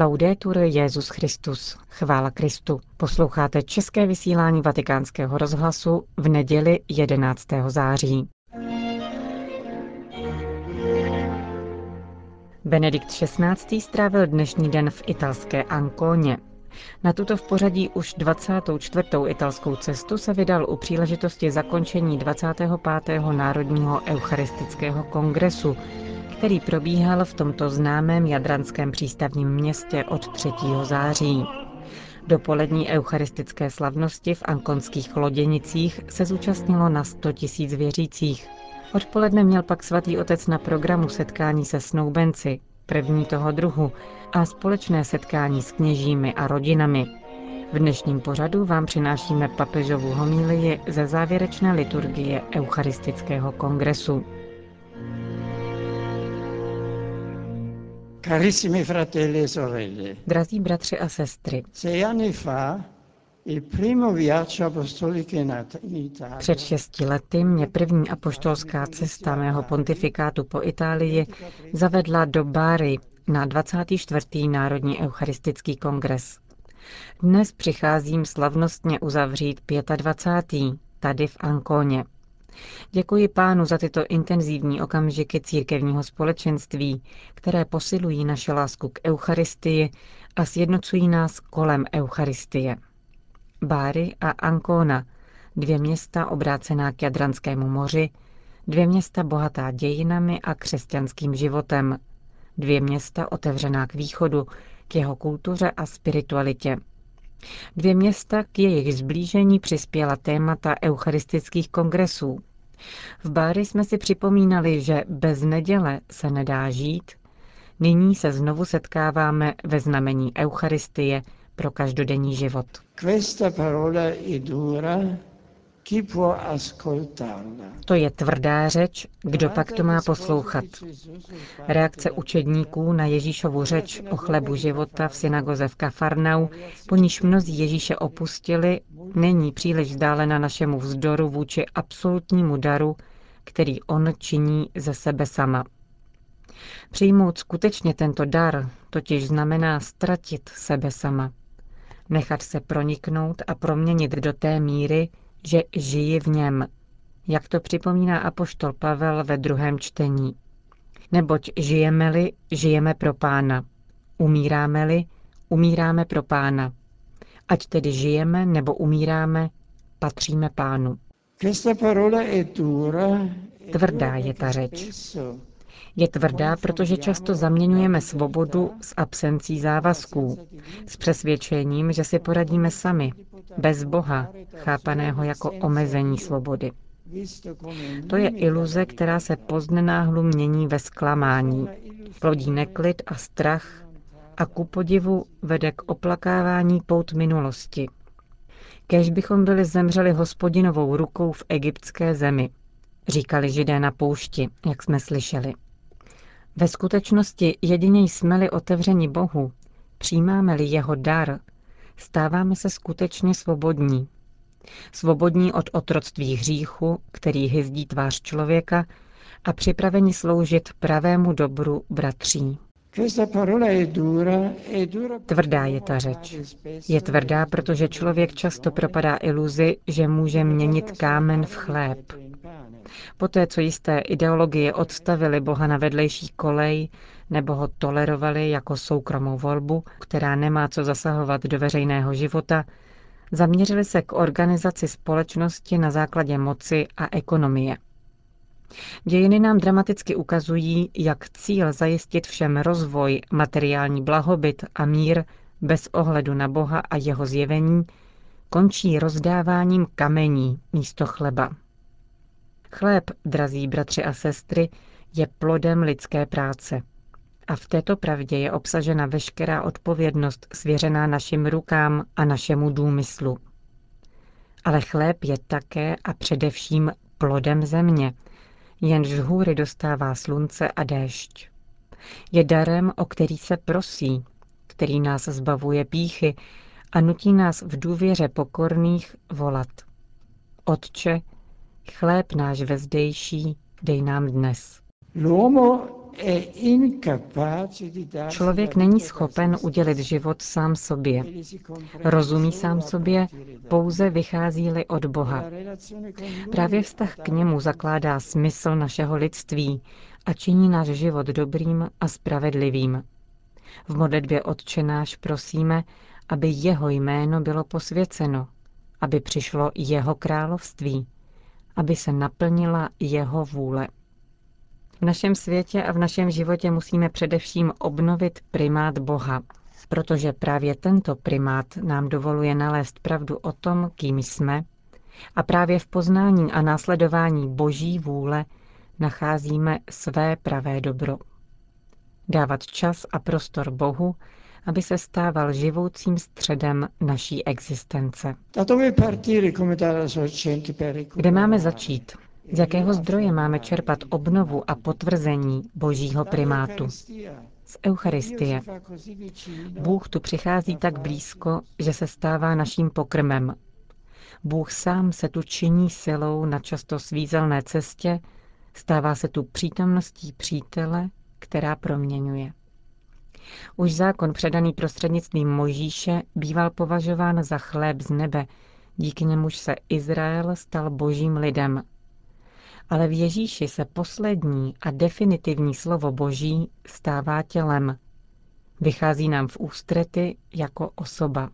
Laudetur Jesus Christus. Chvála Kristu. Posloucháte české vysílání Vatikánského rozhlasu v neděli 11. září. Benedikt 16. strávil dnešní den v italské Anconě. Na tuto v pořadí už 24. italskou cestu se vydal u příležitosti zakončení 25. Národního eucharistického kongresu, který probíhal v tomto známém jadranském přístavním městě od 3. září. Dopolední eucharistické slavnosti v anconských Loděnicích se zúčastnilo na 100 000 věřících. Odpoledne měl pak svatý otec na programu setkání se snoubenci, první toho druhu, a společné setkání s kněžími a rodinami. V dnešním pořadu vám přinášíme papežovu homílii ze závěrečné liturgie eucharistického kongresu. Drazí bratři a sestry, před 6 lety mě první apoštolská cesta mého pontifikátu po Itálii zavedla do Bari na 24. Národní eucharistický kongres. Dnes přicházím slavnostně uzavřít 25. tady v Anconě. Děkuji Pánu za tyto intenzivní okamžiky církevního společenství, které posilují naše lásku k Eucharistii a sjednocují nás kolem Eucharistie. Bari a Ancona, 2 města obrácená k Jadranskému moři, 2 města bohatá dějinami a křesťanským životem, 2 města otevřená k východu, k jeho kultuře a spiritualitě. 2 města, k jejich zblížení přispěla témata eucharistických kongresů. V Bari jsme si připomínali, že bez neděle se nedá žít. Nyní se znovu setkáváme ve znamení Eucharistie pro každodenní život. To je tvrdá řeč, kdo pak to má poslouchat. Reakce učedníků na Ježíšovu řeč o chlebu života v synagoze v Kafarnau, po níž mnozí Ježíše opustili, není příliš vzdálena našemu vzdoru vůči absolutnímu daru, který on činí ze sebe sama. Přijmout skutečně tento dar totiž znamená ztratit sebe sama. Nechat se proniknout a proměnit do té míry, že žiji v něm, jak to připomíná apoštol Pavel ve 2. čtení. Neboť žijeme-li, žijeme pro Pána. Umíráme-li, umíráme pro Pána. Ať tedy žijeme nebo umíráme, patříme Pánu. Tvrdá je ta řeč. Je tvrdá, protože často zaměňujeme svobodu s absencí závazků, s přesvědčením, že si poradíme sami, bez Boha, chápaného jako omezení svobody. To je iluze, která se poznenáhlu mění ve zklamání. Plodí neklid a strach a ku podivu vede k oplakávání pout minulosti. Kéž bychom byli zemřeli Hospodinovou rukou v egyptské zemi, říkali Židé na poušti, jak jsme slyšeli. Ve skutečnosti jedině jsme-li otevřeni Bohu, přijímáme-li jeho dar, stáváme se skutečně svobodní. Svobodní od otroctví hříchu, který hyzdí tvář člověka, a připraveni sloužit pravému dobru bratří. Tvrdá je ta řeč. Je tvrdá, protože člověk často propadá iluzi, že může měnit kámen v chléb. Poté, co jisté ideologie odstavily Boha na vedlejší kolej nebo ho tolerovali jako soukromou volbu, která nemá co zasahovat do veřejného života, zaměřili se k organizaci společnosti na základě moci a ekonomie. Dějiny nám dramaticky ukazují, jak cíl zajistit všem rozvoj, materiální blahobyt a mír bez ohledu na Boha a jeho zjevení končí rozdáváním kamení místo chleba. Chléb, drazí bratři a sestry, je plodem lidské práce. A v této pravdě je obsažena veškerá odpovědnost svěřená našim rukám a našemu důmyslu. Ale chléb je také a především plodem země, jenž z hůry dostává slunce a déšť. Je darem, o který se prosí, který nás zbavuje pýchy a nutí nás v důvěře pokorných volat: Otče, chléb náš vezdejší dej nám dnes. Člověk není schopen udělit život sám sobě. Rozumí sám sobě, pouze vychází-li od Boha. Právě vztah k němu zakládá smysl našeho lidství a činí náš život dobrým a spravedlivým. V modlitbě Otče náš prosíme, aby jeho jméno bylo posvěceno, aby přišlo jeho království, aby se naplnila jeho vůle. V našem světě a v našem životě musíme především obnovit primát Boha, protože právě tento primát nám dovoluje nalézt pravdu o tom, kým jsme, a právě v poznání a následování Boží vůle nacházíme své pravé dobro. Dávat čas a prostor Bohu, aby se stával živoucím středem naší existence. Kde máme začít? Z jakého zdroje máme čerpat obnovu a potvrzení Božího primátu? Z Eucharistie. Bůh tu přichází tak blízko, že se stává naším pokrmem. Bůh sám se tu činí silou na často svízelné cestě, stává se tu přítomností přítele, která proměňuje. Už zákon předaný prostřednictvím Možíše býval považován za chléb z nebe, díky němuž se Izrael stal Božím lidem. Ale v Ježíši se poslední a definitivní slovo Boží stává tělem. Vychází nám v ústrety jako osoba.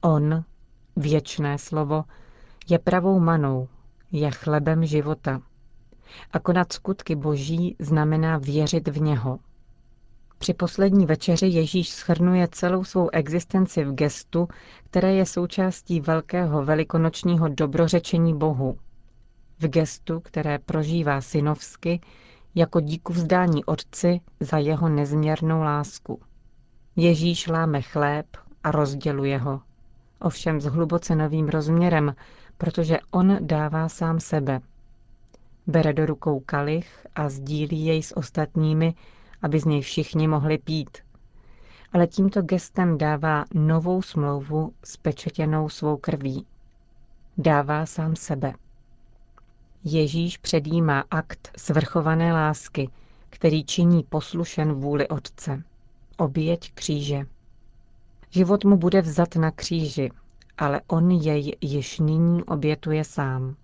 On, věčné slovo, je pravou manou, je chlebem života. A konat skutky Boží znamená věřit v něho. Při poslední večeři Ježíš shrnuje celou svou existenci v gestu, které je součástí velkého velikonočního dobrořečení Bohu. V gestu, které prožívá synovsky, jako díku vzdání Otci za jeho nezměrnou lásku. Ježíš láme chléb a rozděluje ho. Ovšem s hluboce novým rozměrem, protože on dává sám sebe. Bere do rukou kalich a sdílí jej s ostatními, aby z něj všichni mohli pít. Ale tímto gestem dává novou smlouvu spečetěnou svou krví. Dává sám sebe. Ježíš předjímá akt svrchované lásky, který činí poslušen vůli Otce. Oběť kříže. Život mu bude vzat na kříži, ale on jej již nyní obětuje sám.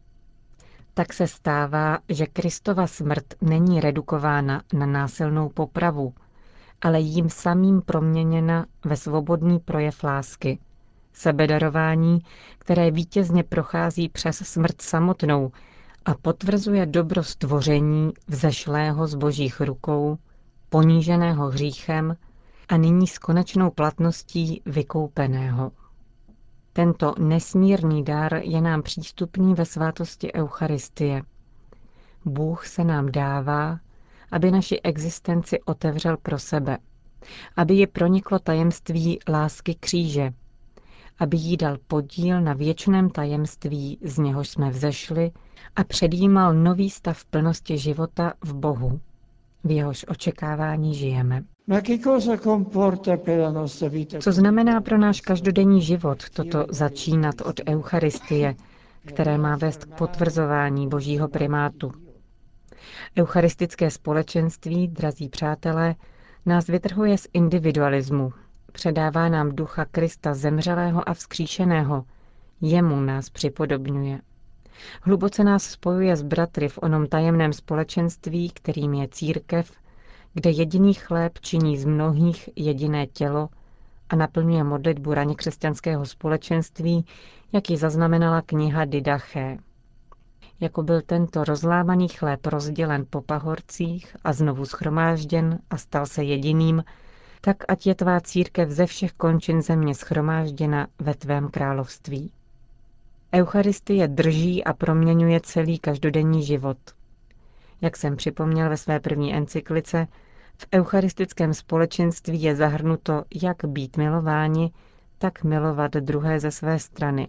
Tak se stává, že Kristova smrt není redukována na násilnou popravu, ale jím samým proměněna ve svobodný projev lásky, sebedarování, které vítězně prochází přes smrt samotnou a potvrzuje dobro stvoření vzešlého z Božích rukou, poníženého hříchem a nyní s konečnou platností vykoupeného. Tento nesmírný dar je nám přístupný ve svátosti Eucharistie. Bůh se nám dává, aby naši existenci otevřel pro sebe, aby ji proniklo tajemství lásky kříže, aby jí dal podíl na věčném tajemství, z něhož jsme vzešli, a předjímal nový stav plnosti života v Bohu, v jehož očekávání žijeme. Co znamená pro náš každodenní život toto začínat od Eucharistie, které má vést k potvrzování Božího primátu? Eucharistické společenství, drazí přátelé, nás vytrhuje z individualismu, předává nám ducha Krista zemřelého a vzkříšeného, jemu nás připodobňuje. Hluboce nás spojuje s bratry v onom tajemném společenství, kterým je církev, kde jediný chléb činí z mnohých jediné tělo a naplňuje modlitbu raně křesťanského společenství, jak ji zaznamenala kniha Didache. Jako byl tento rozlámaný chléb rozdělen po pahorcích a znovu shromážděn a stal se jediným, tak ať je tvá církev ze všech končin země shromážděna ve tvém království. Eucharistie drží a proměňuje celý každodenní život. Jak jsem připomněl ve své první encyklice, v eucharistickém společenství je zahrnuto jak být milováni, tak milovat druhé ze své strany.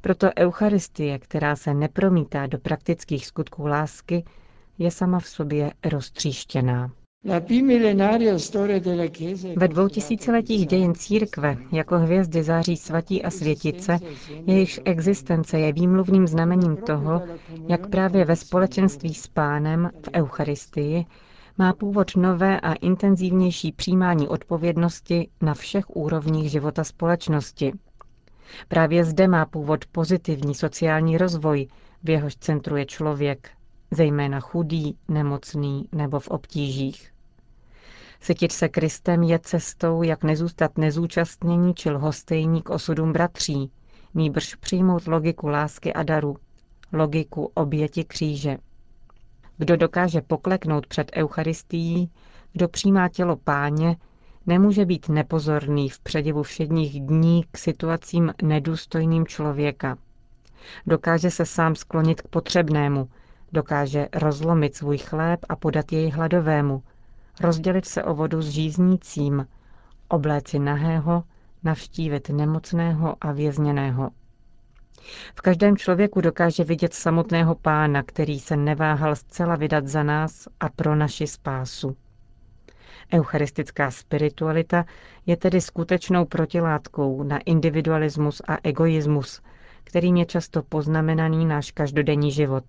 Proto Eucharistie, která se nepromítá do praktických skutků lásky, je sama v sobě roztříštěná. Ve 2000letých dějin církve jako hvězdy září svatí a světice, jejichž existence je výmluvným znamením toho, jak právě ve společenství s Pánem v Eucharistii má původ nové a intenzivnější přijímání odpovědnosti na všech úrovních života společnosti. Právě zde má původ pozitivní sociální rozvoj, v jehož centru je člověk, zejména chudý, nemocný nebo v obtížích. Sytit se Kristem je cestou, jak nezůstat nezúčastnění či lhostejní k osudům bratří, nýbrž přijmout logiku lásky a daru, logiku oběti kříže. Kdo dokáže pokleknout před Eucharistií, kdo přijímá tělo Páně, nemůže být nepozorný v předivu všedních dní k situacím nedůstojným člověka. Dokáže se sám sklonit k potřebnému, dokáže rozlomit svůj chléb a podat jej hladovému, rozdělit se o vodu s žíznícím, obléci nahého, navštívit nemocného a vězněného. V každém člověku dokáže vidět samotného Pána, který se neváhal zcela vydat za nás a pro naši spásu. Eucharistická spiritualita je tedy skutečnou protilátkou na individualismus a egoismus, kterým je často poznamenaný náš každodenní život.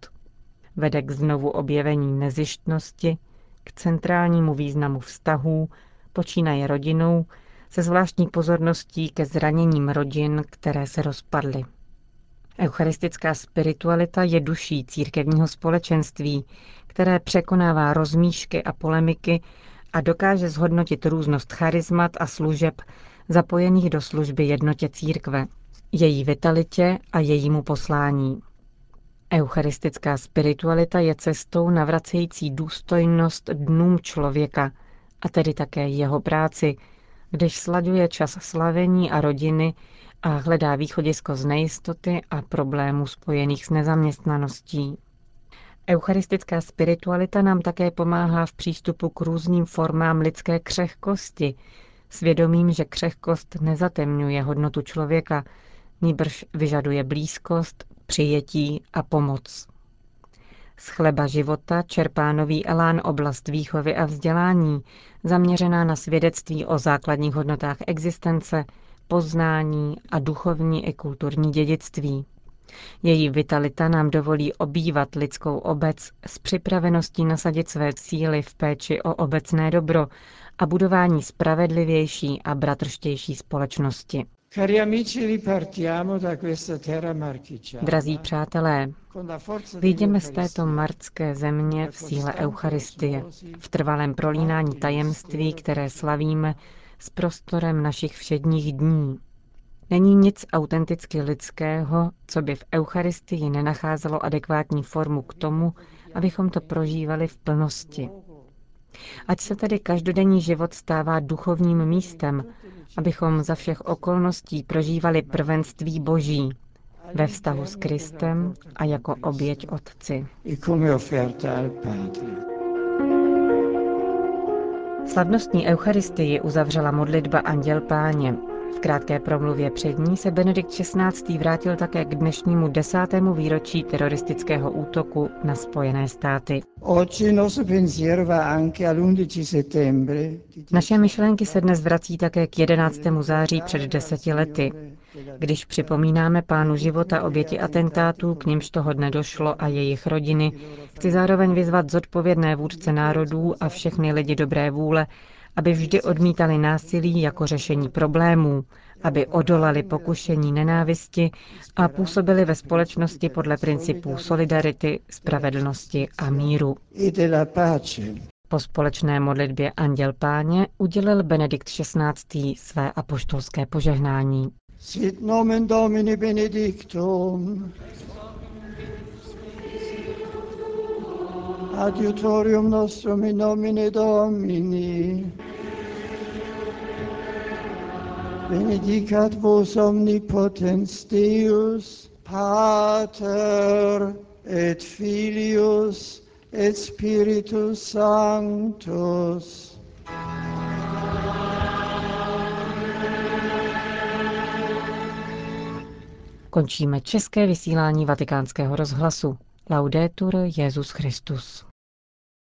Vede k znovu objevení nezištnosti, k centrálnímu významu vztahů, počínaje rodinou, se zvláštní pozorností ke zraněním rodin, které se rozpadly. Eucharistická spiritualita je duší církevního společenství, které překonává rozmíšky a polemiky a dokáže zhodnotit různost charizmat a služeb zapojených do služby jednotě církve, její vitalitě a jejímu poslání. Eucharistická spiritualita je cestou navracející důstojnost dnům člověka, a tedy také jeho práci, když slaďuje čas slavení a rodiny a hledá východisko z nejistoty a problémů spojených s nezaměstnaností. Eucharistická spiritualita nám také pomáhá v přístupu k různým formám lidské křehkosti, svědomím, že křehkost nezatemňuje hodnotu člověka, nýbrž vyžaduje blízkost, přijetí a pomoc. Z chleba života čerpá nový elán oblast výchovy a vzdělání, zaměřená na svědectví o základních hodnotách existence, poznání a duchovní i kulturní dědictví. Její vitalita nám dovolí obývat lidskou obec s připraveností nasadit své síly v péči o obecné dobro a budování spravedlivější a bratrštější společnosti. Drazí přátelé, vyjdeme z této martské země v síle Eucharistie, v trvalém prolínání tajemství, které slavíme, s prostorem našich všedních dní. Není nic autenticky lidského, co by v Eucharistii nenacházelo adekvátní formu k tomu, abychom to prožívali v plnosti. Ať se tedy každodenní život stává duchovním místem, abychom za všech okolností prožívali prvenství Boží ve vztahu s Kristem a jako oběť Otci. Slavnostní Eucharistii uzavřela modlitba Anděl Páně. V krátké promluvě před ní se Benedikt 16. vrátil také k dnešnímu 10. výročí teroristického útoku na Spojené státy. Naše myšlenky se dnes vrací také k 11. září před 10 lety, když připomínáme Pánu života oběti atentátů, k nimž toho dne došlo, a jejich rodiny. Chci zároveň vyzvat zodpovědné vůdce národů a všechny lidi dobré vůle, aby vždy odmítali násilí jako řešení problémů, aby odolali pokušení nenávisti a působili ve společnosti podle principů solidarity, spravedlnosti a míru. Po společné modlitbě Anděl Páně udělil Benedikt 16. své apoštolské požehnání. Sit nomen Domini benedictum. Adiutorium nostrum in nomine Domini. Benedicat vos omnipotens Deus, Pater et Filius et Spiritus Sanctus. Končíme české vysílání Vatikánského rozhlasu. Laudetur Jesus Christus.